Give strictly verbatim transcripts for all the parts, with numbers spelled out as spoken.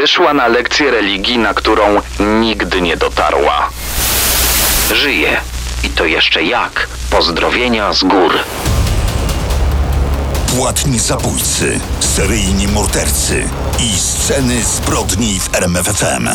wyszła na lekcję religii, na którą nigdy nie dotarła. Żyje. I to jeszcze jak. Pozdrowienia z gór. Płatni zabójcy, seryjni mordercy i sceny zbrodni w R M F F M.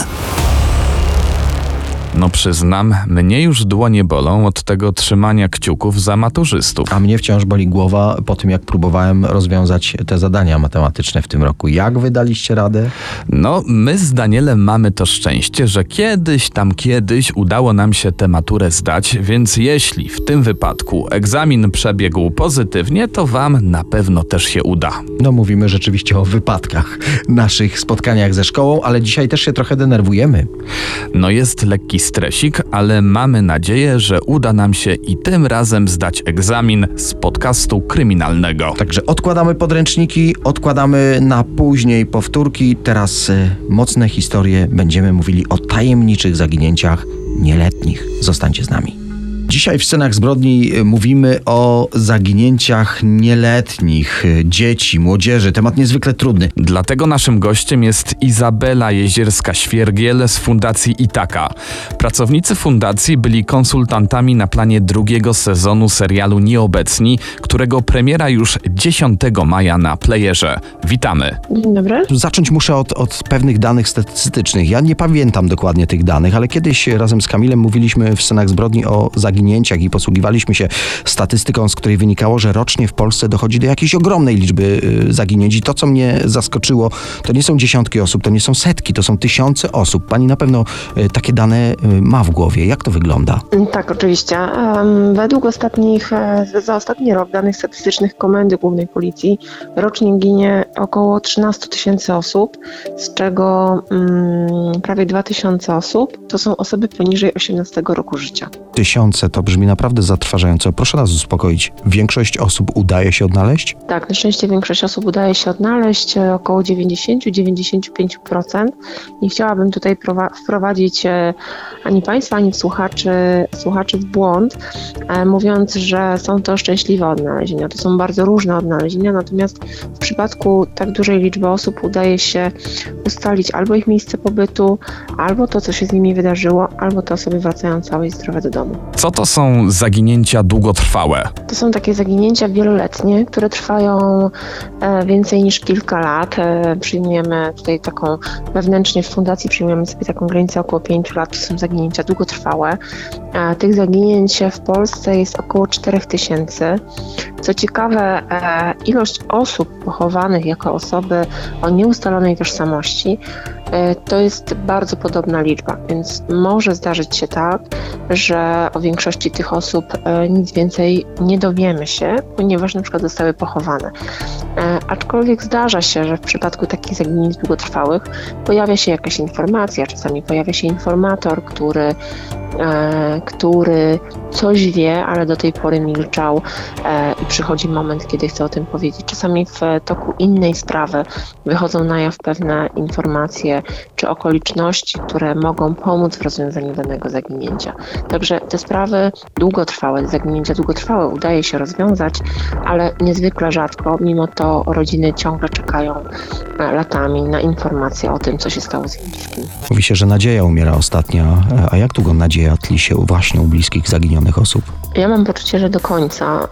No przyznam, mnie już dłonie bolą od tego trzymania kciuków za maturzystów. A mnie wciąż boli głowa po tym, jak próbowałem rozwiązać te zadania matematyczne w tym roku. Jak wy daliście radę? No, my z Danielem mamy to szczęście, że kiedyś tam kiedyś udało nam się tę maturę zdać, więc jeśli w tym wypadku egzamin przebiegł pozytywnie, to wam na pewno też się uda. No mówimy rzeczywiście o wypadkach, naszych spotkaniach ze szkołą, ale dzisiaj też się trochę denerwujemy. No jest lekki stresik, ale mamy nadzieję, że uda nam się i tym razem zdać egzamin z podcastu kryminalnego. Także odkładamy podręczniki, odkładamy na później powtórki. Teraz y, mocne historie. Będziemy mówili o tajemniczych zaginięciach nieletnich. Zostańcie z nami. Dzisiaj w Scenach zbrodni mówimy o zaginięciach nieletnich, dzieci, młodzieży. Temat niezwykle trudny. Dlatego naszym gościem jest Izabela Jezierska-Świergiel z Fundacji Itaka. Pracownicy fundacji byli konsultantami na planie drugiego sezonu serialu Nieobecni, którego premiera już dziesiątego maja na Playerze. Witamy. Dzień dobry. Zacząć muszę od, od pewnych danych statystycznych. Ja nie pamiętam dokładnie tych danych, ale kiedyś razem z Kamilem mówiliśmy w Scenach zbrodni o zaginięciach. I posługiwaliśmy się statystyką, z której wynikało, że rocznie w Polsce dochodzi do jakiejś ogromnej liczby zaginięć. I to, co mnie zaskoczyło, to nie są dziesiątki osób, to nie są setki, to są tysiące osób. Pani na pewno takie dane ma w głowie. Jak to wygląda? Tak, oczywiście. Według ostatnich, za ostatni rok danych statystycznych Komendy Głównej Policji rocznie ginie około trzynaście tysięcy osób, z czego mm, prawie dwa tysiące osób to są osoby poniżej osiemnastego roku życia. Tysiące? To brzmi naprawdę zatrważająco. Proszę nas uspokoić. Większość osób udaje się odnaleźć? Tak, na szczęście większość osób udaje się odnaleźć, około dziewięćdziesiąt do dziewięćdziesięciu pięciu procent. Nie chciałabym tutaj wprowadzić ani Państwa, ani słuchaczy, słuchaczy w błąd, mówiąc, że są to szczęśliwe odnalezienia. To są bardzo różne odnalezienia, natomiast w przypadku tak dużej liczby osób udaje się ustalić albo ich miejsce pobytu, albo to, co się z nimi wydarzyło, albo te osoby wracają całe i zdrowe do domu. Co to są zaginięcia długotrwałe? To są takie zaginięcia wieloletnie, które trwają więcej niż kilka lat. Przyjmujemy tutaj taką, wewnętrznie w fundacji przyjmujemy sobie taką granicę około pięciu lat. To są zaginięcia długotrwałe. Tych zaginięć w Polsce jest około czterech tysięcy. Co ciekawe, ilość osób pochowanych jako osoby o nieustalonej tożsamości to jest bardzo podobna liczba, więc może zdarzyć się tak, że o większości tych osób nic więcej nie dowiemy się, ponieważ na przykład zostały pochowane. Aczkolwiek zdarza się, że w przypadku takich zaginięć długotrwałych pojawia się jakaś informacja, czasami pojawia się informator, który który coś wie, ale do tej pory milczał i przychodzi moment, kiedy chce o tym powiedzieć. Czasami w toku innej sprawy wychodzą na jaw pewne informacje czy okoliczności, które mogą pomóc w rozwiązaniu danego zaginięcia. Także te sprawy długotrwałe, zaginięcia długotrwałe udaje się rozwiązać, ale niezwykle rzadko, mimo to rodziny ciągle czekają latami na informacje o tym, co się stało z ich bliskim. Mówi się, że nadzieja umiera ostatnia, a jak długo nadzieja tli się właśnie u bliskich zaginionych osób? Ja mam poczucie, że do końca.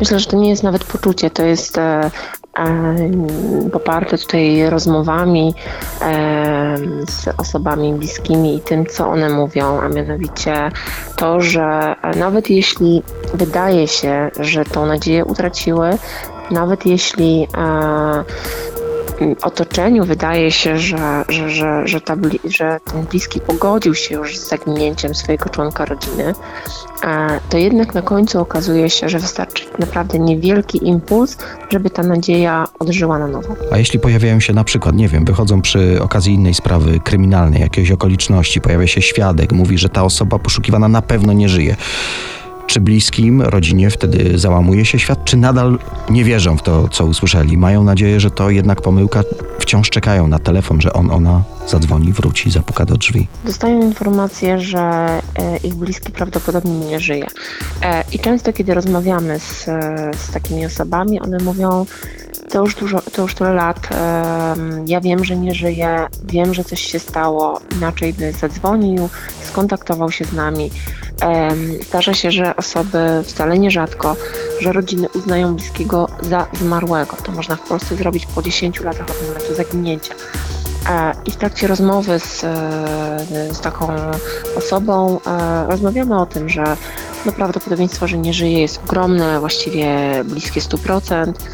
Myślę, że to nie jest nawet poczucie, to jest poparte tutaj rozmowami z osobami bliskimi i tym, co one mówią, a mianowicie to, że nawet jeśli wydaje się, że tą nadzieję utraciły, nawet jeśli otoczeniu wydaje się, że, że, że, że, ta bli- że ten bliski pogodził się już z zaginięciem swojego członka rodziny, to jednak na końcu okazuje się, że wystarczy naprawdę niewielki impuls, żeby ta nadzieja odżyła na nowo. A jeśli pojawiają się na przykład, nie wiem, wychodzą przy okazji innej sprawy kryminalnej, jakiejś okoliczności, pojawia się świadek, mówi, że ta osoba poszukiwana na pewno nie żyje. Czy bliskim, rodzinie wtedy załamuje się świat, czy nadal nie wierzą w to, co usłyszeli? Mają nadzieję, że to jednak pomyłka, wciąż czekają na telefon, że on, ona zadzwoni, wróci, zapuka do drzwi. Dostają informację, że ich bliski prawdopodobnie nie żyje. I często, kiedy rozmawiamy z, z takimi osobami, one mówią, to już dużo, to już tyle lat. Ja wiem, że nie żyje, wiem, że coś się stało, inaczej by zadzwonił, skontaktował się z nami. Zdarza się, że osoby wcale nierzadko, że rodziny uznają bliskiego za zmarłego. To można w Polsce zrobić po dziesięciu latach od momentu zaginięcia. I w trakcie rozmowy z, z taką osobą rozmawiamy o tym, że no prawdopodobieństwo, że nie żyje, jest ogromne, właściwie bliskie stu procent.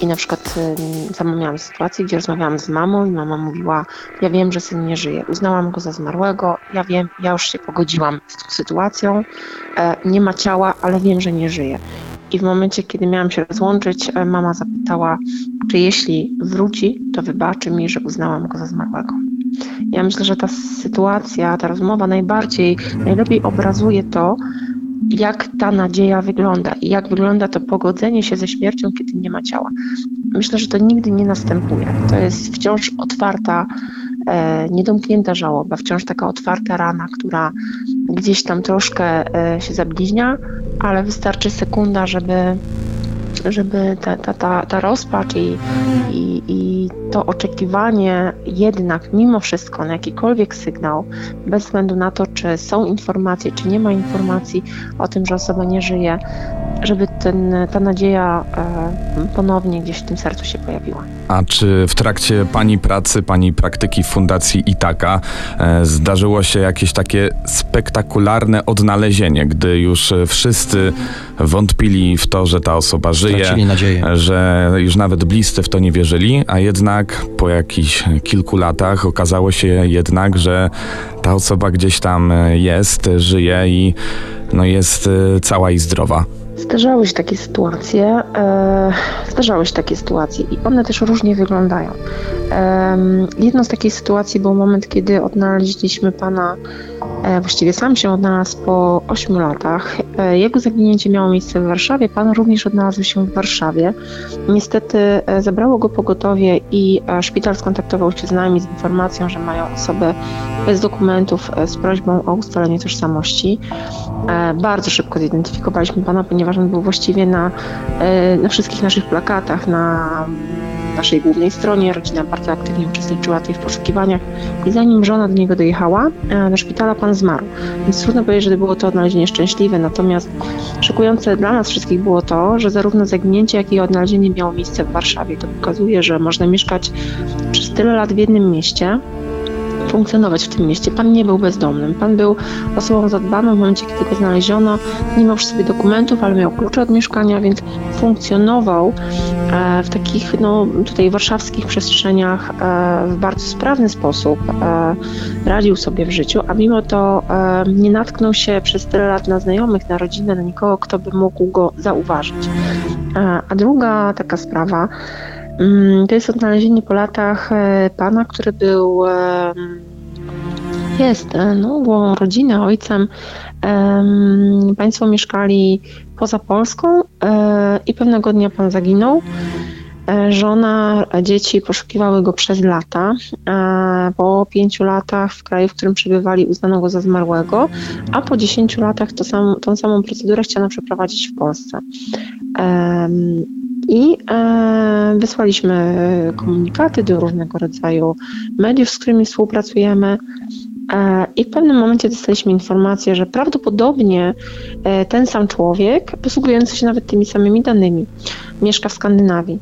I na przykład sama miałam sytuację, gdzie rozmawiałam z mamą i mama mówiła: ja wiem, że syn nie żyje, uznałam go za zmarłego, ja wiem, ja już się pogodziłam z tą sytuacją, nie ma ciała, ale wiem, że nie żyje. I w momencie, kiedy miałam się rozłączyć, mama zapytała, czy jeśli wróci, to wybaczy mi, że uznałam go za zmarłego. Ja myślę, że ta sytuacja, ta rozmowa najbardziej, najlepiej obrazuje to, jak ta nadzieja wygląda i jak wygląda to pogodzenie się ze śmiercią, kiedy nie ma ciała. Myślę, że to nigdy nie następuje. To jest wciąż otwarta, e, niedomknięta żałoba, wciąż taka otwarta rana, która gdzieś tam troszkę e, się zabliźnia, ale wystarczy sekunda, żeby, żeby ta, ta, ta, ta rozpacz i, i, i to oczekiwanie jednak mimo wszystko na jakikolwiek sygnał, bez względu na to, czy są informacje, czy nie ma informacji o tym, że osoba nie żyje, żeby ten, ta nadzieja ponownie gdzieś w tym sercu się pojawiła. A czy w trakcie Pani pracy, Pani praktyki w Fundacji Itaka zdarzyło się jakieś takie spektakularne odnalezienie, gdy już wszyscy wątpili w to, że ta osoba żyje, że już nawet bliscy w to nie wierzyli, a jednak po jakichś kilku latach okazało się jednak, że ta osoba gdzieś tam jest, żyje i no jest cała i zdrowa? Zdarzały się takie sytuacje, e, zdarzały się takie sytuacje i one też różnie wyglądają. E, jedną z takich sytuacji był moment, kiedy odnaleźliśmy pana, e, właściwie sam się odnalazł po ośmiu latach. E, jego zaginięcie miało miejsce w Warszawie, pan również odnalazł się w Warszawie. Niestety e, zabrało go pogotowie i e, szpital skontaktował się z nami z informacją, że mają osobę bez dokumentów e, z prośbą o ustalenie tożsamości. E, bardzo szybko zidentyfikowaliśmy pana, ponieważ on był właściwie na, na wszystkich naszych plakatach, na naszej głównej stronie. Rodzina bardzo aktywnie uczestniczyła w poszukiwaniach i zanim żona do niego dojechała, do szpitala pan zmarł. Więc trudno powiedzieć, że było to odnalezienie szczęśliwe, natomiast szokujące dla nas wszystkich było to, że zarówno zaginięcie, jak i odnalezienie miało miejsce w Warszawie. To pokazuje, że można mieszkać przez tyle lat w jednym mieście, funkcjonować w tym mieście. Pan nie był bezdomnym. Pan był osobą zadbaną w momencie, kiedy go znaleziono. Nie miał przy sobie dokumentów, ale miał klucze od mieszkania, więc funkcjonował w takich, no tutaj warszawskich przestrzeniach w bardzo sprawny sposób. Radził sobie w życiu, a mimo to nie natknął się przez tyle lat na znajomych, na rodzinę, na nikogo, kto by mógł go zauważyć. A druga taka sprawa, to jest odnalezienie po latach pana, który był, jest no, rodziną, ojcem. Państwo mieszkali poza Polską i pewnego dnia pan zaginął. Żona, dzieci poszukiwały go przez lata. Po pięciu latach w kraju, w którym przebywali, uznano go za zmarłego, a po dziesięciu latach to sam, tą samą procedurę chciano przeprowadzić w Polsce. I e, wysłaliśmy komunikaty do różnego rodzaju mediów, z którymi współpracujemy. E, I w pewnym momencie dostaliśmy informację, że prawdopodobnie e, ten sam człowiek, posługujący się nawet tymi samymi danymi, mieszka w Skandynawii.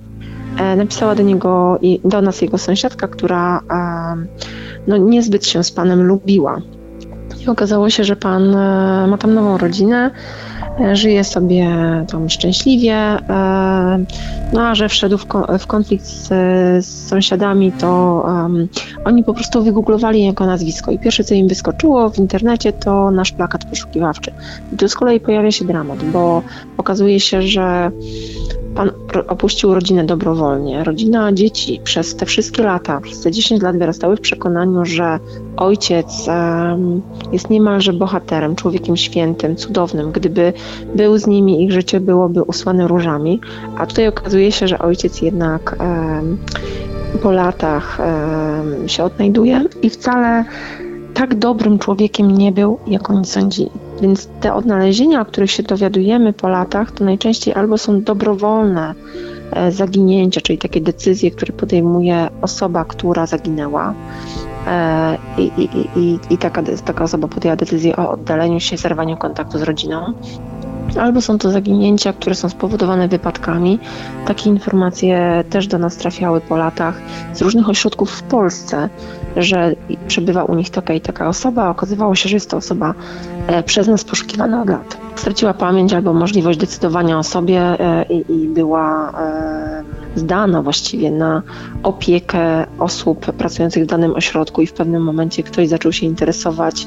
E, napisała do niego i do nas jego sąsiadka, która e, no, niezbyt się z panem lubiła. I okazało się, że pan e, ma tam nową rodzinę. Żyje sobie tam szczęśliwie, no a że wszedł w konflikt z, z sąsiadami, to um, oni po prostu wygooglowali jego nazwisko i pierwsze, co im wyskoczyło w internecie, to nasz plakat poszukiwawczy. I tu z kolei pojawia się dramat, bo okazuje się, że pan opuścił rodzinę dobrowolnie. Rodzina, dzieci przez te wszystkie lata, przez te dziesięć lat wyrastały w przekonaniu, że ojciec um, jest niemalże bohaterem, człowiekiem świętym, cudownym. Gdyby był z nimi, ich życie byłoby usłane różami, a tutaj okazuje się, że ojciec jednak um, po latach um, się odnajduje i wcale tak dobrym człowiekiem nie był, jak oni sądzili. Więc te odnalezienia, o których się dowiadujemy po latach, to najczęściej albo są dobrowolne zaginięcia, czyli takie decyzje, które podejmuje osoba, która zaginęła. I, i, i, i taka, taka osoba podjęła decyzję o oddaleniu się, zerwaniu kontaktu z rodziną. Albo są to zaginięcia, które są spowodowane wypadkami. Takie informacje też do nas trafiały po latach z różnych ośrodków w Polsce, że przebywa u nich taka i taka osoba. Okazywało się, że jest to osoba przez nas poszukiwana od lat. Straciła pamięć albo możliwość decydowania o sobie i, i była zdana właściwie na opiekę osób pracujących w danym ośrodku i w pewnym momencie ktoś zaczął się interesować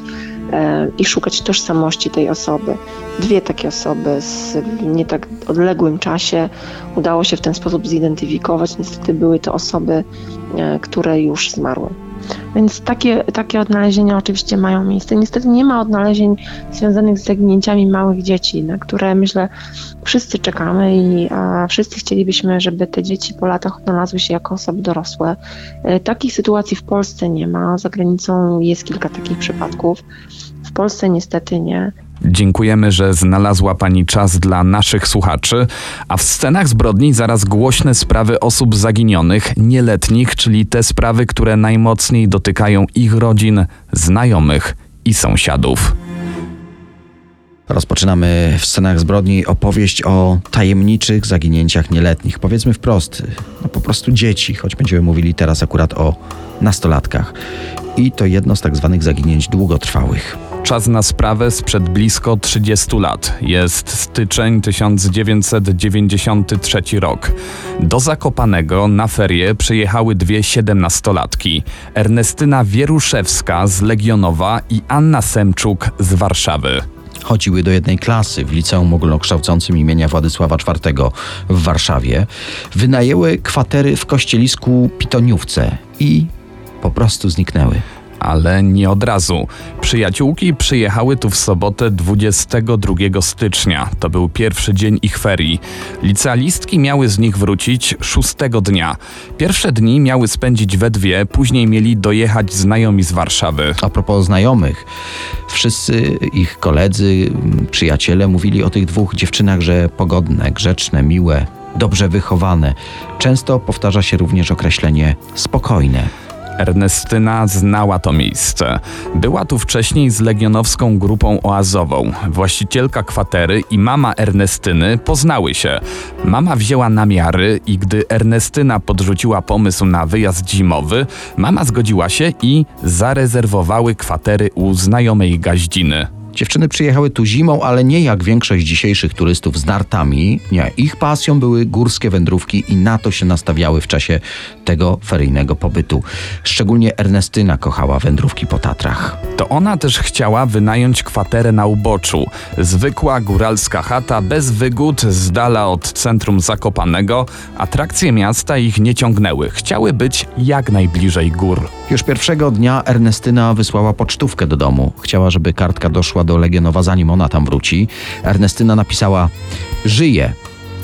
i szukać tożsamości tej osoby. Dwie takie osoby w nie tak odległym czasie udało się w ten sposób zidentyfikować. Niestety były to osoby, które już zmarły. Więc takie, takie odnalezienia oczywiście mają miejsce. Niestety nie ma odnalezień związanych z zaginięciami małych dzieci, na które myślę wszyscy czekamy i a wszyscy chcielibyśmy, żeby te dzieci po latach odnalazły się jako osoby dorosłe. Takich sytuacji w Polsce nie ma, za granicą jest kilka takich przypadków, w Polsce niestety nie. Dziękujemy, że znalazła Pani czas dla naszych słuchaczy, a w scenach zbrodni zaraz głośne sprawy osób zaginionych, nieletnich, czyli te sprawy, które najmocniej dotykają ich rodzin, znajomych i sąsiadów. Rozpoczynamy w scenach zbrodni opowieść o tajemniczych zaginięciach nieletnich. Powiedzmy wprost, no po prostu dzieci, choć będziemy mówili teraz akurat o nastolatkach. I to jedno z tak zwanych zaginięć długotrwałych. Czas na sprawę sprzed blisko trzydziestu lat. Jest styczeń tysiąc dziewięćset dziewięćdziesiąty trzeci rok. Do Zakopanego na ferie przyjechały dwie siedemnastolatki. Ernestyna Wieruszewska z Legionowa i Anna Semczuk z Warszawy. Chodziły do jednej klasy w liceum ogólnokształcącym imienia Władysława czwartego w Warszawie. Wynajęły kwatery w Kościelisku Pitoniówce i po prostu zniknęły. Ale nie od razu. Przyjaciółki przyjechały tu w sobotę dwudziestego drugiego stycznia. To był pierwszy dzień ich ferii. Licealistki miały z nich wrócić szóstego dnia. Pierwsze dni miały spędzić we dwie, później mieli dojechać znajomi z Warszawy. A propos znajomych, wszyscy ich koledzy, przyjaciele mówili o tych dwóch dziewczynach, że pogodne, grzeczne, miłe, dobrze wychowane. Często powtarza się również określenie spokojne. Ernestyna znała to miejsce. Była tu wcześniej z legionowską grupą oazową. Właścicielka kwatery i mama Ernestyny poznały się. Mama wzięła namiary i gdy Ernestyna podrzuciła pomysł na wyjazd zimowy, mama zgodziła się i zarezerwowały kwatery u znajomej Gaździny. Dziewczyny przyjechały tu zimą, ale nie jak większość dzisiejszych turystów z nartami. Nie, ich pasją były górskie wędrówki i na to się nastawiały w czasie tego feryjnego pobytu. Szczególnie Ernestyna kochała wędrówki po Tatrach. To ona też chciała wynająć kwaterę na uboczu. Zwykła góralska chata, bez wygód, z dala od centrum Zakopanego. Atrakcje miasta ich nie ciągnęły. Chciały być jak najbliżej gór. Już pierwszego dnia Ernestyna wysłała pocztówkę do domu. Chciała, żeby kartka doszła do Legionowa, zanim ona tam wróci. Ernestyna napisała: żyję.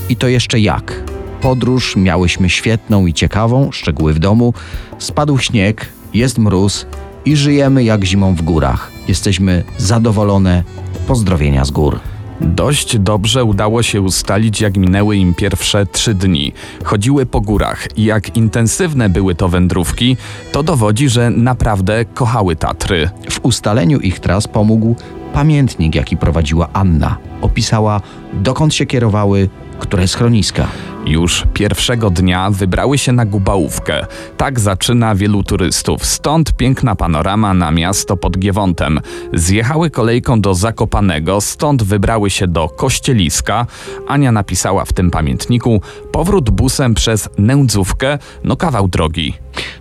I to jeszcze jak. Podróż miałyśmy świetną i ciekawą, szczegóły w domu. Spadł śnieg, jest mróz i żyjemy jak zimą w górach. Jesteśmy zadowolone. Pozdrowienia z gór. Dość dobrze udało się ustalić, jak minęły im pierwsze trzy dni. Chodziły po górach i jak intensywne były to wędrówki, to dowodzi, że naprawdę kochały Tatry. W ustaleniu ich tras pomógł pamiętnik, jaki prowadziła Anna. Opisała, dokąd się kierowały, które schroniska. Już pierwszego dnia wybrały się na Gubałówkę. Tak zaczyna wielu turystów. Stąd piękna panorama na miasto pod Giewontem. Zjechały kolejką do Zakopanego, stąd wybrały się do Kościeliska. Ania napisała w tym pamiętniku: powrót busem przez Nędzówkę, no kawał drogi.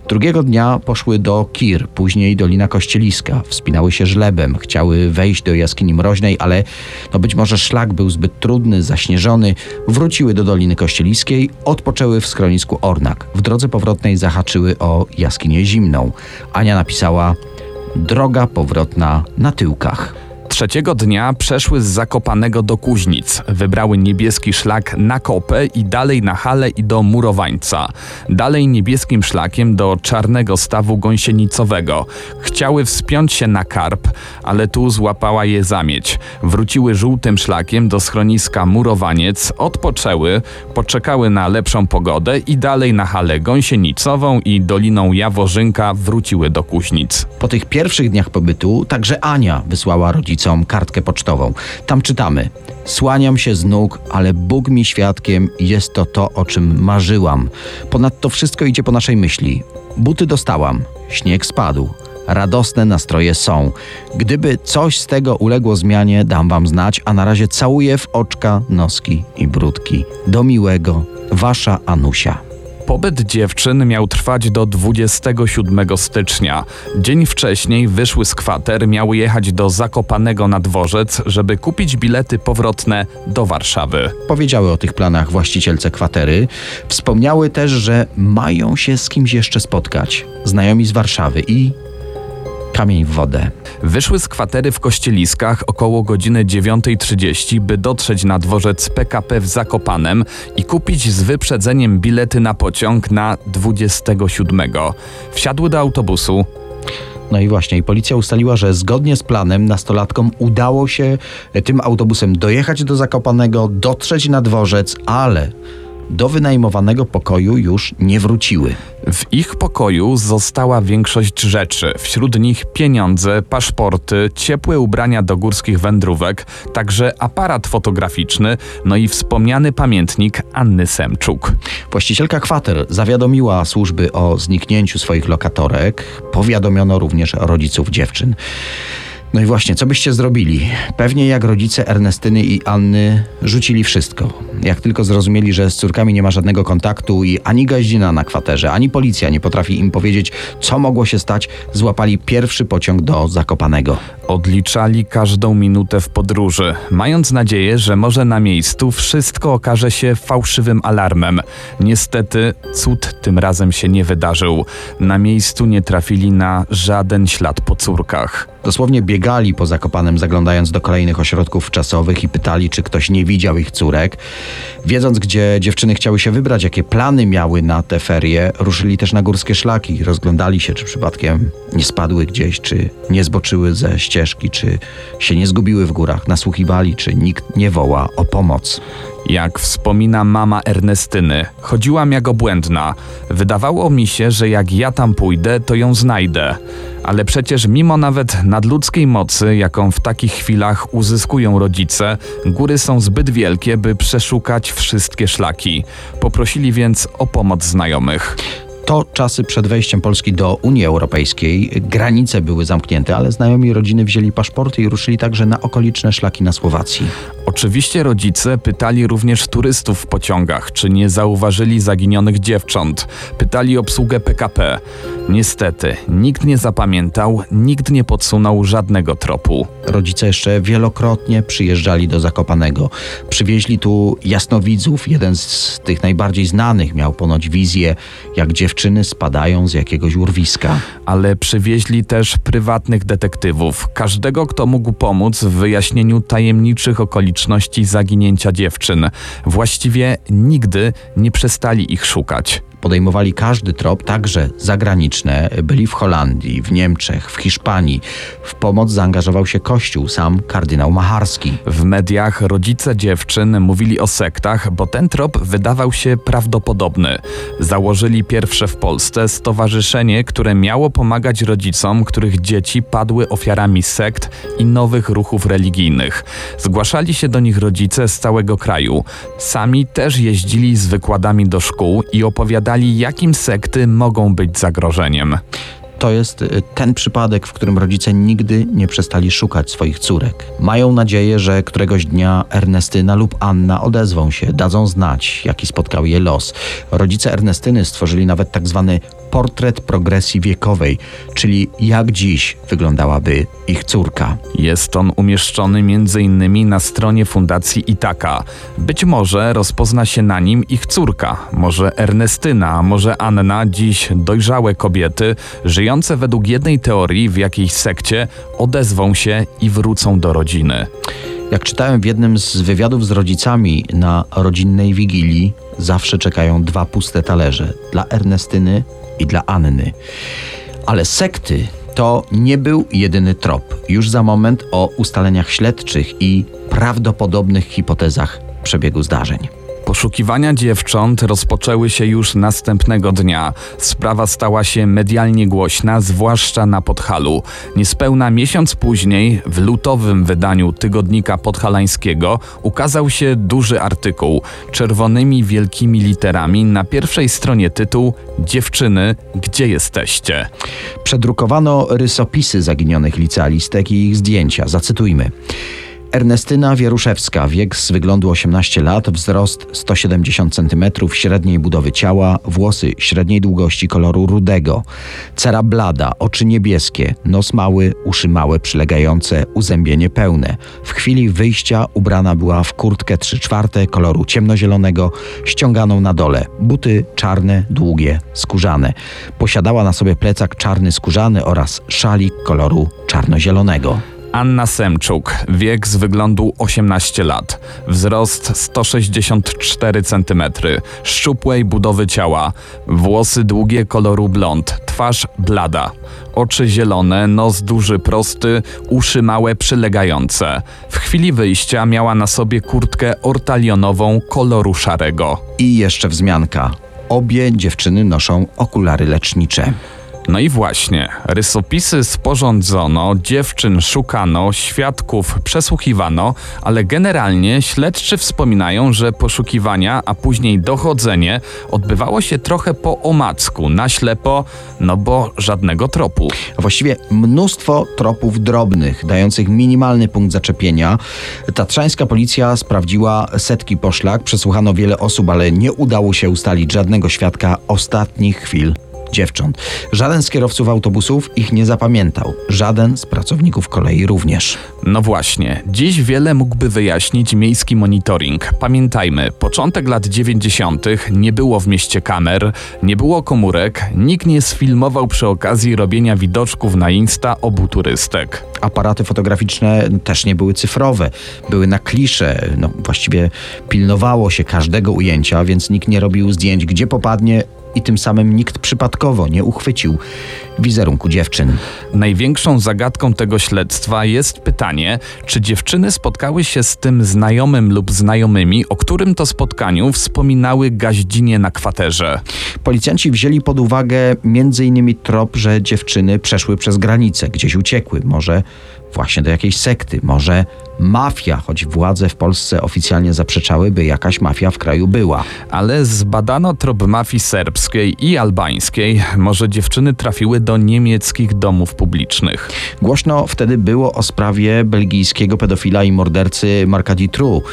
Drugiego dnia poszły do Kir, później Dolina Kościeliska. Wspinały się żlebem, chciały wejść do jaskini Mroźnej, ale no być może szlak był zbyt trudny, zaśnieżony. Wróciły do Doliny Kościeliskiej, odpoczęły w schronisku Ornak. W drodze powrotnej zahaczyły o jaskinię Zimną. Ania napisała: droga powrotna na tyłkach. Trzeciego dnia przeszły z Zakopanego do Kuźnic, wybrały niebieski szlak na Kopę i dalej na Hale i do Murowańca. Dalej niebieskim szlakiem do Czarnego Stawu Gąsienicowego. Chciały wspiąć się na Karp, ale tu złapała je zamieć. Wróciły żółtym szlakiem do schroniska Murowaniec, odpoczęły, poczekały na lepszą pogodę i dalej na Halę Gąsienicową i Doliną Jaworzynka wróciły do Kuźnic. Po tych pierwszych dniach pobytu także Ania wysłała rodzicom kartkę pocztową. Tam czytamy: słaniam się z nóg, ale Bóg mi świadkiem, jest to to, o czym marzyłam. Ponadto wszystko idzie po naszej myśli. Buty dostałam, śnieg spadł. Radosne nastroje są. Gdyby coś z tego uległo zmianie, dam wam znać, a na razie całuję w oczka, noski i brudki. Do miłego, wasza Anusia. Pobyt dziewczyn miał trwać do dwudziestego siódmego stycznia. Dzień wcześniej wyszły z kwater, miały jechać do Zakopanego na dworzec, żeby kupić bilety powrotne do Warszawy. Powiedziały o tych planach właścicielce kwatery. Wspomniały też, że mają się z kimś jeszcze spotkać. Znajomi z Warszawy i... kamień w wodę. Wyszły z kwatery w Kościeliskach około godziny dziewiątej trzydzieści, by dotrzeć na dworzec P K P w Zakopanem i kupić z wyprzedzeniem bilety na pociąg na dwudziestego siódmego. Wsiadły do autobusu. No i właśnie, policja ustaliła, że zgodnie z planem nastolatkom udało się tym autobusem dojechać do Zakopanego, dotrzeć na dworzec, ale... do wynajmowanego pokoju już nie wróciły. W ich pokoju została większość rzeczy. Wśród nich pieniądze, paszporty, ciepłe ubrania do górskich wędrówek, także aparat fotograficzny, no i wspomniany pamiętnik Anny Semczuk. Właścicielka kwater zawiadomiła służby o zniknięciu swoich lokatorek. Powiadomiono również rodziców dziewczyn. No i właśnie, co byście zrobili? Pewnie jak rodzice Ernestyny i Anny rzucili wszystko. Jak tylko zrozumieli, że z córkami nie ma żadnego kontaktu i ani gaździna na kwaterze, ani policja nie potrafi im powiedzieć, co mogło się stać, złapali pierwszy pociąg do Zakopanego. Odliczali każdą minutę w podróży, mając nadzieję, że może na miejscu wszystko okaże się fałszywym alarmem. Niestety cud tym razem się nie wydarzył. Na miejscu nie trafili na żaden ślad po córkach. Dosłownie biegali po Zakopanem, zaglądając do kolejnych ośrodków czasowych i pytali, czy ktoś nie widział ich córek. Wiedząc, gdzie dziewczyny chciały się wybrać, jakie plany miały na te ferie, ruszyli też na górskie szlaki. Rozglądali się, czy przypadkiem nie spadły gdzieś, czy nie zboczyły ze ścieżki, czy się nie zgubiły w górach. Nasłuchiwali, czy nikt nie woła o pomoc. Jak wspomina mama Ernestyny, chodziłam jak obłędna. Wydawało mi się, że jak ja tam pójdę, to ją znajdę. Ale przecież mimo nawet nadludzkiej mocy, jaką w takich chwilach uzyskują rodzice, góry są zbyt wielkie, by przeszukać wszystkie szlaki. Poprosili więc o pomoc znajomych. To czasy przed wejściem Polski do Unii Europejskiej. Granice były zamknięte, ale znajomi rodziny wzięli paszporty i ruszyli także na okoliczne szlaki na Słowacji. Oczywiście rodzice pytali również turystów w pociągach, czy nie zauważyli zaginionych dziewcząt. Pytali obsługę P K P. Niestety, nikt nie zapamiętał, nikt nie podsunął żadnego tropu. Rodzice jeszcze wielokrotnie przyjeżdżali do Zakopanego. Przywieźli tu jasnowidzów. Jeden z tych najbardziej znanych miał ponoć wizję, jak dziewczyny Dziewczyny spadają z jakiegoś urwiska. Ale przywieźli też prywatnych detektywów. Każdego, kto mógł pomóc w wyjaśnieniu tajemniczych okoliczności zaginięcia dziewczyn. Właściwie nigdy nie przestali ich szukać. Podejmowali każdy trop, także zagraniczne. Byli w Holandii, w Niemczech, w Hiszpanii. W pomoc zaangażował się Kościół, sam kardynał Macharski. W mediach rodzice dziewczyn mówili o sektach, bo ten trop wydawał się prawdopodobny. Założyli pierwsze w Polsce stowarzyszenie, które miało pomagać rodzicom, których dzieci padły ofiarami sekt i nowych ruchów religijnych. Zgłaszali się do nich rodzice z całego kraju. Sami też jeździli z wykładami do szkół i opowiadali, jakim sekty mogą być zagrożeniem. To jest ten przypadek, w którym rodzice nigdy nie przestali szukać swoich córek. Mają nadzieję, że któregoś dnia Ernestyna lub Anna odezwą się, dadzą znać, jaki spotkał je los. Rodzice Ernestyny stworzyli nawet tak zwany portret progresji wiekowej, czyli jak dziś wyglądałaby ich córka. Jest on umieszczony między innymi na stronie Fundacji Itaka. Być może rozpozna się na nim ich córka, może Ernestyna, może Anna, dziś dojrzałe kobiety, żyjące według jednej teorii w jakiejś sekcie, odezwą się i wrócą do rodziny. Jak czytałem w jednym z wywiadów z rodzicami, na rodzinnej wigilii zawsze czekają dwa puste talerze. Dla Ernestyny i dla Anny. Ale sekty to nie był jedyny trop. Już za moment o ustaleniach śledczych i prawdopodobnych hipotezach przebiegu zdarzeń. Poszukiwania dziewcząt rozpoczęły się już następnego dnia. Sprawa stała się medialnie głośna, zwłaszcza na Podhalu. Niespełna miesiąc później, w lutowym wydaniu tygodnika podhalańskiego, ukazał się duży artykuł. Czerwonymi wielkimi literami na pierwszej stronie tytuł „Dziewczyny, gdzie jesteście?”. Przedrukowano rysopisy zaginionych licealistek i ich zdjęcia. Zacytujmy. Ernestyna Wieruszewska, wiek z wyglądu osiemnaście lat, wzrost sto siedemdziesiąt centymetrów, średniej budowy ciała, włosy średniej długości koloru rudego, cera blada, oczy niebieskie, nos mały, uszy małe przylegające, uzębienie pełne. W chwili wyjścia ubrana była w kurtkę trzy czwarte koloru ciemnozielonego, ściąganą na dole, buty czarne, długie, skórzane. Posiadała na sobie plecak czarny skórzany oraz szalik koloru czarnozielonego. Anna Semczuk, wiek z wyglądu osiemnaście lat, wzrost sto sześćdziesiąt cztery centymetry, szczupłej budowy ciała, włosy długie koloru blond, twarz blada, oczy zielone, nos duży prosty, uszy małe przylegające. W chwili wyjścia miała na sobie kurtkę ortalionową koloru szarego. I jeszcze wzmianka, obie dziewczyny noszą okulary lecznicze. No i właśnie, rysopisy sporządzono, dziewczyn szukano, świadków przesłuchiwano, ale generalnie śledczy wspominają, że poszukiwania, a później dochodzenie odbywało się trochę po omacku, na ślepo, no bo żadnego tropu. A właściwie mnóstwo tropów drobnych, dających minimalny punkt zaczepienia. Tatrzańska policja sprawdziła setki poszlak, przesłuchano wiele osób, ale nie udało się ustalić żadnego świadka ostatnich chwil dziewcząt. Żaden z kierowców autobusów ich nie zapamiętał. Żaden z pracowników kolei również. No właśnie. Dziś wiele mógłby wyjaśnić miejski monitoring. Pamiętajmy, początek lat dziewięćdziesiątych nie było w mieście kamer, nie było komórek, nikt nie sfilmował przy okazji robienia widoczków na Insta obu turystek. Aparaty fotograficzne też nie były cyfrowe. Były na klisze. No, właściwie pilnowało się każdego ujęcia, więc nikt nie robił zdjęć, gdzie popadnie, i tym samym nikt przypadkowo nie uchwycił wizerunku dziewczyn. Największą zagadką tego śledztwa jest pytanie, czy dziewczyny spotkały się z tym znajomym lub znajomymi, o którym to spotkaniu wspominały gaździnie na kwaterze. Policjanci wzięli pod uwagę między innymi trop, że dziewczyny przeszły przez granicę, gdzieś uciekły, może właśnie do jakiejś sekty, może mafia, choć władze w Polsce oficjalnie zaprzeczały, by jakaś mafia w kraju była. Ale zbadano trop mafii serbskiej i albańskiej. Może dziewczyny trafiły do niemieckich domów publicznych. Głośno wtedy było o sprawie belgijskiego pedofila i mordercy Marka Ditru.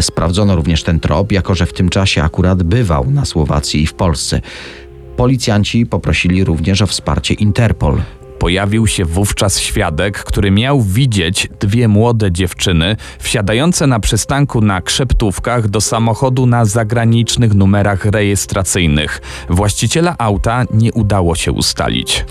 Sprawdzono również ten trop, jako że w tym czasie akurat bywał na Słowacji i w Polsce. Policjanci poprosili również o wsparcie Interpol. Pojawił się wówczas świadek, który miał widzieć dwie młode dziewczyny wsiadające na przystanku na Krzeptówkach do samochodu na zagranicznych numerach rejestracyjnych. Właściciela auta nie udało się ustalić.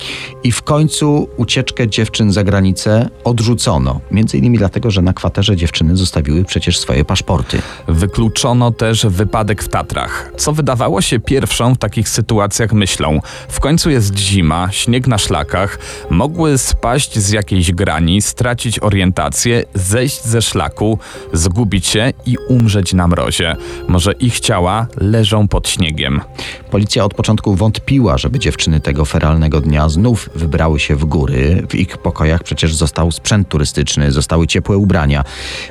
I w końcu ucieczkę dziewczyn za granicę odrzucono. Między innymi dlatego, że na kwaterze dziewczyny zostawiły przecież swoje paszporty. Wykluczono też wypadek w Tatrach, co wydawało się pierwszą w takich sytuacjach myślą. W końcu jest zima, śnieg na szlakach. Mogły spaść z jakiejś grani, stracić orientację, zejść ze szlaku, zgubić się i umrzeć na mrozie. Może ich ciała leżą pod śniegiem. Policja od początku wątpiła, żeby dziewczyny tego feralnego dnia znów wybrały się w góry. W ich pokojach przecież został sprzęt turystyczny, zostały ciepłe ubrania.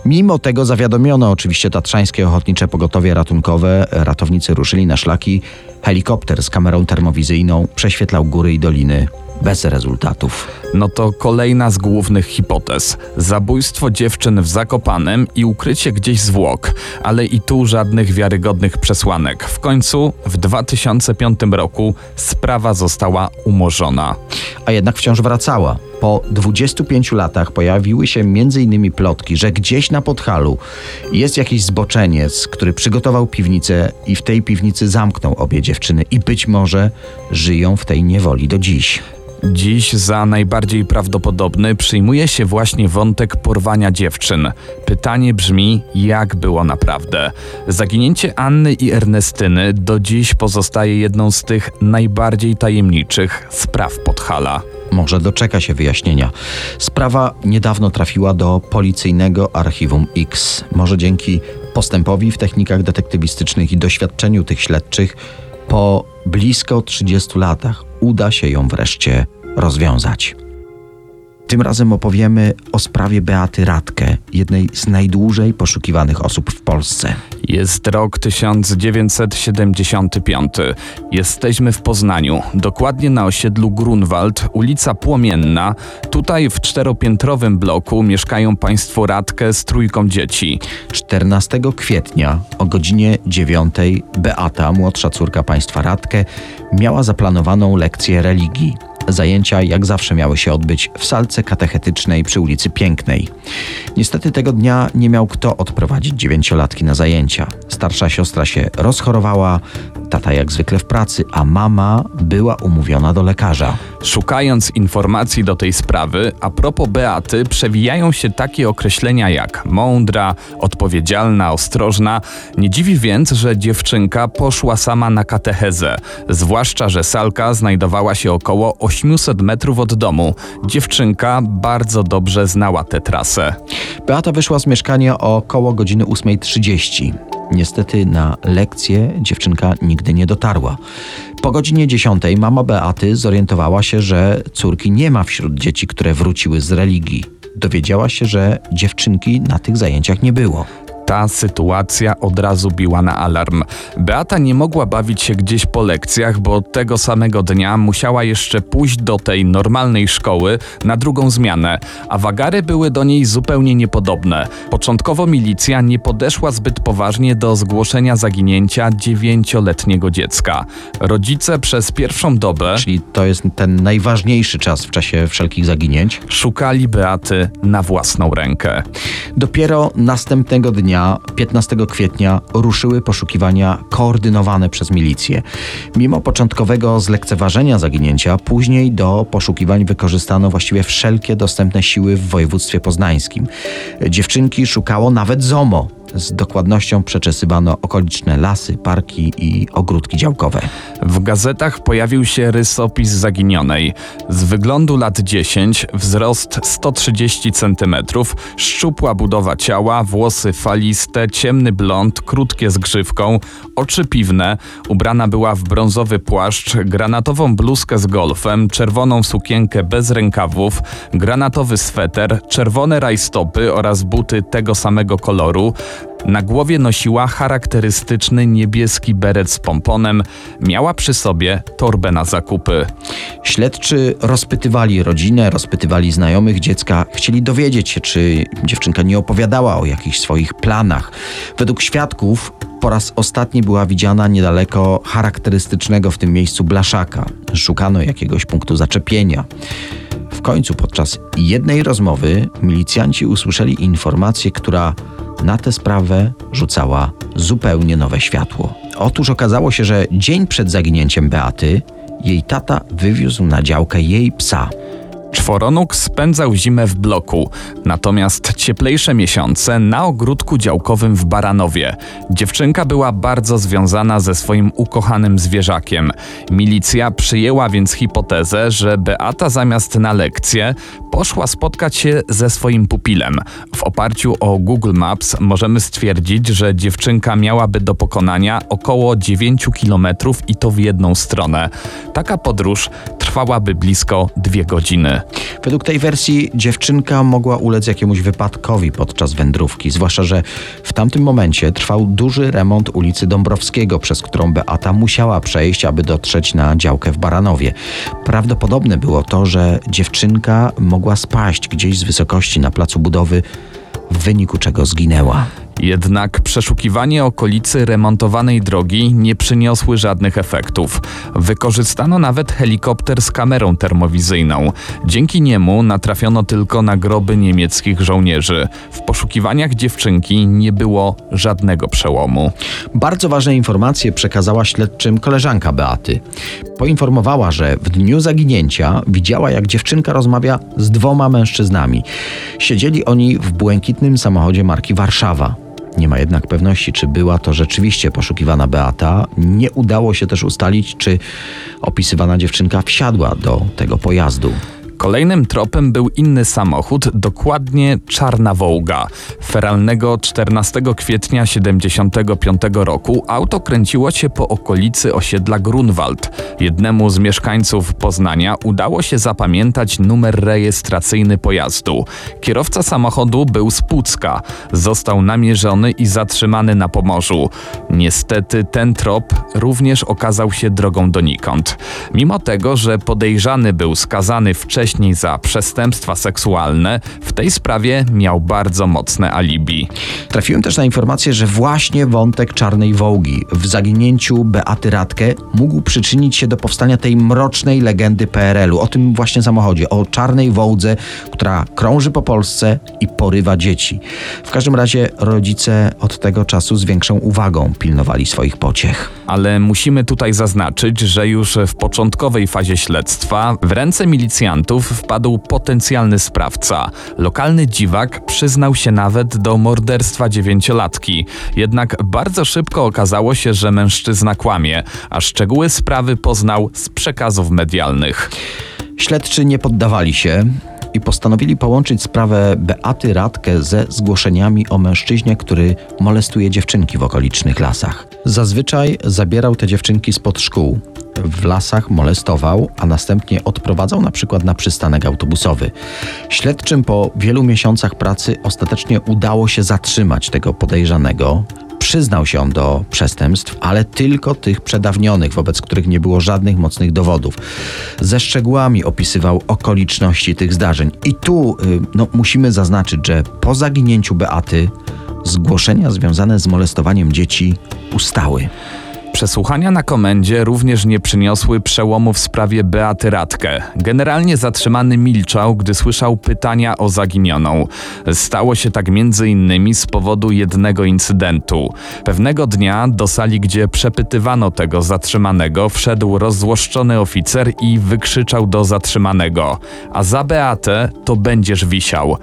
Mimo tego zawiadomiono oczywiście Tatrzańskie Ochotnicze Pogotowie Ratunkowe. Ratownicy ruszyli na szlaki. Helikopter z kamerą termowizyjną prześwietlał góry i doliny. bez rezultatów. No to kolejna z głównych hipotez. Zabójstwo dziewczyn w Zakopanem i ukrycie gdzieś zwłok, ale i tu żadnych wiarygodnych przesłanek. W końcu w dwa tysiące piątym roku sprawa została umorzona. A jednak wciąż wracała. Po dwudziestu pięciu latach pojawiły się m.in. plotki, że gdzieś na Podhalu jest jakiś zboczeniec, który przygotował piwnicę i w tej piwnicy zamknął obie dziewczyny i być może żyją w tej niewoli do dziś. Dziś za najbardziej prawdopodobny przyjmuje się właśnie wątek porwania dziewczyn. Pytanie brzmi, jak było naprawdę? Zaginięcie Anny i Ernestyny do dziś pozostaje jedną z tych najbardziej tajemniczych spraw Podhala. Może doczeka się wyjaśnienia. Sprawa niedawno trafiła do policyjnego Archiwum X. Może dzięki postępowi w technikach detektywistycznych i doświadczeniu tych śledczych po blisko trzydziestu latach uda się ją wreszcie rozwiązać. Tym razem opowiemy o sprawie Beaty Radke, jednej z najdłużej poszukiwanych osób w Polsce. Jest rok tysiąc dziewięćset siedemdziesiąty piąty. Jesteśmy w Poznaniu, dokładnie na osiedlu Grunwald, ulica Płomienna. Tutaj w czteropiętrowym bloku mieszkają państwo Radke z trójką dzieci. czternastego kwietnia o godzinie dziewiątej Beata, młodsza córka państwa Radke, miała zaplanowaną lekcję religii. Zajęcia jak zawsze miały się odbyć w salce katechetycznej przy ulicy Pięknej. Niestety tego dnia nie miał kto odprowadzić dziewięciolatki na zajęcia. Starsza siostra się rozchorowała, tata jak zwykle w pracy, a mama była umówiona do lekarza. Szukając informacji do tej sprawy, a propos Beaty, przewijają się takie określenia jak mądra, odpowiedzialna, ostrożna. Nie dziwi więc, że dziewczynka poszła sama na katechezę, zwłaszcza że salka znajdowała się około osiemset metrów od domu. Dziewczynka bardzo dobrze znała tę trasę. Beata wyszła z mieszkania około godziny ósmej trzydzieści. Niestety na lekcję dziewczynka nigdy nie dotarła. Po godzinie dziesiątej mama Beaty zorientowała się, że córki nie ma wśród dzieci, które wróciły z religii. Dowiedziała się, że dziewczynki na tych zajęciach nie było. Ta sytuacja od razu biła na alarm. Beata nie mogła bawić się gdzieś po lekcjach, bo tego samego dnia musiała jeszcze pójść do tej normalnej szkoły na drugą zmianę, a wagary były do niej zupełnie niepodobne. Początkowo milicja nie podeszła zbyt poważnie do zgłoszenia zaginięcia dziewięcioletniego dziecka. Rodzice przez pierwszą dobę, czyli to jest ten najważniejszy czas w czasie wszelkich zaginięć, szukali Beaty na własną rękę. Dopiero następnego dnia piętnastego kwietnia ruszyły poszukiwania koordynowane przez milicję. Mimo początkowego zlekceważenia zaginięcia, później do poszukiwań wykorzystano właściwie wszelkie dostępne siły w województwie poznańskim. Dziewczynki szukało nawet ZOMO. Z dokładnością przeczesywano okoliczne lasy, parki i ogródki działkowe. W gazetach pojawił się rysopis zaginionej. Z wyglądu lat dziesięć, wzrost sto trzydzieści centymetrów, szczupła budowa ciała, włosy faliste, ciemny blond, krótkie z grzywką, oczy piwne, ubrana była w brązowy płaszcz, granatową bluzkę z golfem, czerwoną sukienkę bez rękawów, granatowy sweter, czerwone rajstopy oraz buty tego samego koloru. Na głowie nosiła charakterystyczny niebieski beret z pomponem, miała przy sobie torbę na zakupy. Śledczy rozpytywali rodzinę, rozpytywali znajomych dziecka, chcieli dowiedzieć się, czy dziewczynka nie opowiadała o jakichś swoich planach. Według świadków po raz ostatni była widziana niedaleko charakterystycznego w tym miejscu blaszaka. Szukano jakiegoś punktu zaczepienia. W końcu podczas jednej rozmowy milicjanci usłyszeli informację, która na tę sprawę rzucała zupełnie nowe światło. Otóż okazało się, że dzień przed zaginięciem Beaty jej tata wywiózł na działkę jej psa. Czworonóg spędzał zimę w bloku, natomiast cieplejsze miesiące na ogródku działkowym w Baranowie. Dziewczynka była bardzo związana ze swoim ukochanym zwierzakiem. Milicja przyjęła więc hipotezę, że Beata zamiast na lekcję poszła spotkać się ze swoim pupilem. W oparciu o Google Maps możemy stwierdzić, że dziewczynka miałaby do pokonania około dziewięciu kilometrów i to w jedną stronę. Taka podróż trwałaby blisko dwie godziny. Według tej wersji dziewczynka mogła ulec jakiemuś wypadkowi podczas wędrówki, zwłaszcza że w tamtym momencie trwał duży remont ulicy Dąbrowskiego, przez którą Beata musiała przejść, aby dotrzeć na działkę w Baranowie. Prawdopodobne było to, że dziewczynka mogła spaść gdzieś z wysokości na placu budowy, w wyniku czego zginęła. Jednak przeszukiwanie okolicy remontowanej drogi nie przyniosły żadnych efektów. Wykorzystano nawet helikopter z kamerą termowizyjną. Dzięki niemu natrafiono tylko na groby niemieckich żołnierzy. W poszukiwaniach dziewczynki nie było żadnego przełomu. Bardzo ważne informacje przekazała śledczym koleżanka Beaty. Poinformowała, że w dniu zaginięcia widziała, jak dziewczynka rozmawia z dwoma mężczyznami. Siedzieli oni w błękitnym samochodzie marki Warszawa. Nie ma jednak pewności, czy była to rzeczywiście poszukiwana Beata. Nie udało się też ustalić, czy opisywana dziewczynka wsiadła do tego pojazdu. Kolejnym tropem był inny samochód, dokładnie Czarna Wołga. Feralnego czternastego kwietnia tysiąc dziewięćset siedemdziesiątego piątego roku auto kręciło się po okolicy osiedla Grunwald. Jednemu z mieszkańców Poznania udało się zapamiętać numer rejestracyjny pojazdu. Kierowca samochodu był z Pucka. Został namierzony i zatrzymany na Pomorzu. Niestety ten trop również okazał się drogą donikąd. Mimo tego, że podejrzany był skazany wcześniej za przestępstwa seksualne, w tej sprawie miał bardzo mocne alibi. Trafiłem też na informację, że właśnie wątek Czarnej Wołgi w zaginięciu Beaty Radke mógł przyczynić się do powstania tej mrocznej legendy P R L u, o tym właśnie samochodzie, o Czarnej Wołdze, która krąży po Polsce i porywa dzieci. W każdym razie rodzice od tego czasu z większą uwagą pilnowali swoich pociech. Ale musimy tutaj zaznaczyć, że już w początkowej fazie śledztwa w ręce milicjantów wpadł potencjalny sprawca. Lokalny dziwak przyznał się nawet do morderstwa dziewięciolatki. Jednak bardzo szybko okazało się, że mężczyzna kłamie, a szczegóły sprawy poznał z przekazów medialnych. Śledczy nie poddawali się i postanowili połączyć sprawę Beaty Radke ze zgłoszeniami o mężczyźnie, który molestuje dziewczynki w okolicznych lasach. Zazwyczaj zabierał te dziewczynki spod szkół. W lasach molestował, a następnie odprowadzał na przykład na przystanek autobusowy. Śledczym po wielu miesiącach pracy ostatecznie udało się zatrzymać tego podejrzanego. Przyznał się on do przestępstw, ale tylko tych przedawnionych, wobec których nie było żadnych mocnych dowodów. Ze szczegółami opisywał okoliczności tych zdarzeń. I tu no, musimy zaznaczyć, że po zaginięciu Beaty zgłoszenia związane z molestowaniem dzieci ustały. Przesłuchania na komendzie również nie przyniosły przełomu w sprawie Beaty Radke. Generalnie zatrzymany milczał, gdy słyszał pytania o zaginioną. Stało się tak m.in. z powodu jednego incydentu. Pewnego dnia do sali, gdzie przepytywano tego zatrzymanego, wszedł rozzłoszczony oficer i wykrzyczał do zatrzymanego: „A za Beatę to będziesz wisiał”.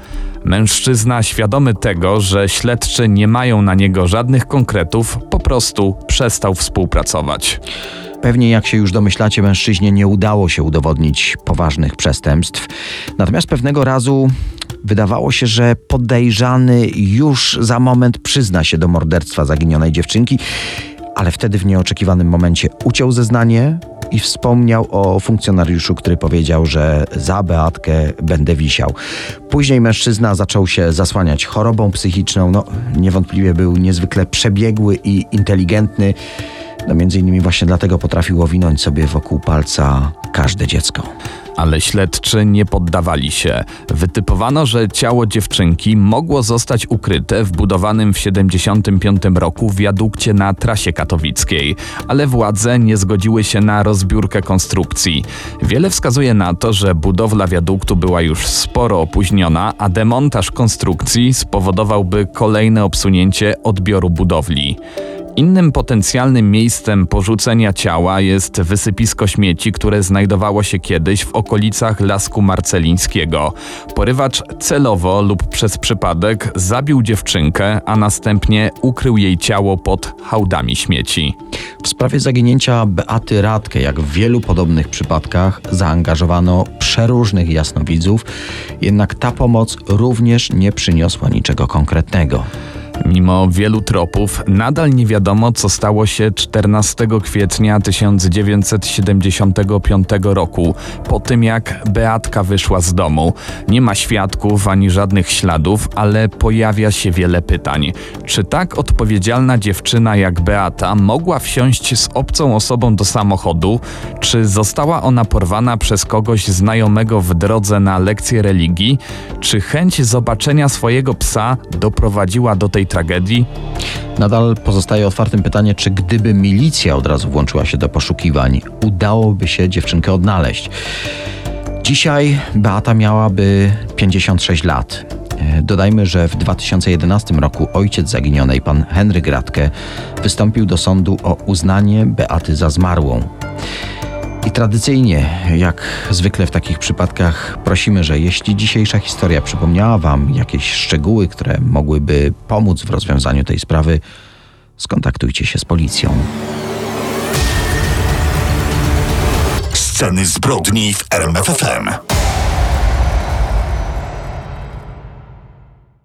Mężczyzna, świadomy tego, że śledczy nie mają na niego żadnych konkretów, po prostu przestał współpracować. Pewnie, jak się już domyślacie, mężczyźnie nie udało się udowodnić poważnych przestępstw. Natomiast pewnego razu wydawało się, że podejrzany już za moment przyzna się do morderstwa zaginionej dziewczynki, ale wtedy w nieoczekiwanym momencie uciął zeznanie i wspomniał o funkcjonariuszu, który powiedział, że za Beatkę będę wisiał. Później mężczyzna zaczął się zasłaniać chorobą psychiczną. No, niewątpliwie był niezwykle przebiegły i inteligentny. No, między innymi właśnie dlatego potrafił owinąć sobie wokół palca każde dziecko. Ale śledczy nie poddawali się. Wytypowano, że ciało dziewczynki mogło zostać ukryte w budowanym w tysiąc dziewięćset siedemdziesiątym piątym roku wiadukcie na trasie katowickiej, ale władze nie zgodziły się na rozbiórkę konstrukcji. Wiele wskazuje na to, że budowla wiaduktu była już sporo opóźniona, a demontaż konstrukcji spowodowałby kolejne obsunięcie odbioru budowli. Innym potencjalnym miejscem porzucenia ciała jest wysypisko śmieci, które znajdowało się kiedyś w okolicach Lasku Marcelińskiego. Porywacz celowo lub przez przypadek zabił dziewczynkę, a następnie ukrył jej ciało pod hałdami śmieci. W sprawie zaginięcia Beaty Radke, jak w wielu podobnych przypadkach, zaangażowano przeróżnych jasnowidzów, jednak ta pomoc również nie przyniosła niczego konkretnego. Mimo wielu tropów, nadal nie wiadomo, co stało się czternastego kwietnia tysiąc dziewięćset siedemdziesiątego piątego roku, po tym jak Beatka wyszła z domu. Nie ma świadków ani żadnych śladów, ale pojawia się wiele pytań. Czy tak odpowiedzialna dziewczyna jak Beata mogła wsiąść z obcą osobą do samochodu? Czy została ona porwana przez kogoś znajomego w drodze na lekcję religii? Czy chęć zobaczenia swojego psa doprowadziła do tej tragedii? Nadal pozostaje otwartym pytanie, czy gdyby milicja od razu włączyła się do poszukiwań, udałoby się dziewczynkę odnaleźć. Dzisiaj Beata miałaby pięćdziesiąt sześć lat. Dodajmy, że w dwa tysiące jedenastym roku ojciec zaginionej, pan Henryk Radke, wystąpił do sądu o uznanie Beaty za zmarłą. I tradycyjnie, jak zwykle w takich przypadkach, prosimy, że jeśli dzisiejsza historia przypomniała wam jakieś szczegóły, które mogłyby pomóc w rozwiązaniu tej sprawy, skontaktujcie się z policją. Sceny zbrodni w R M F F M.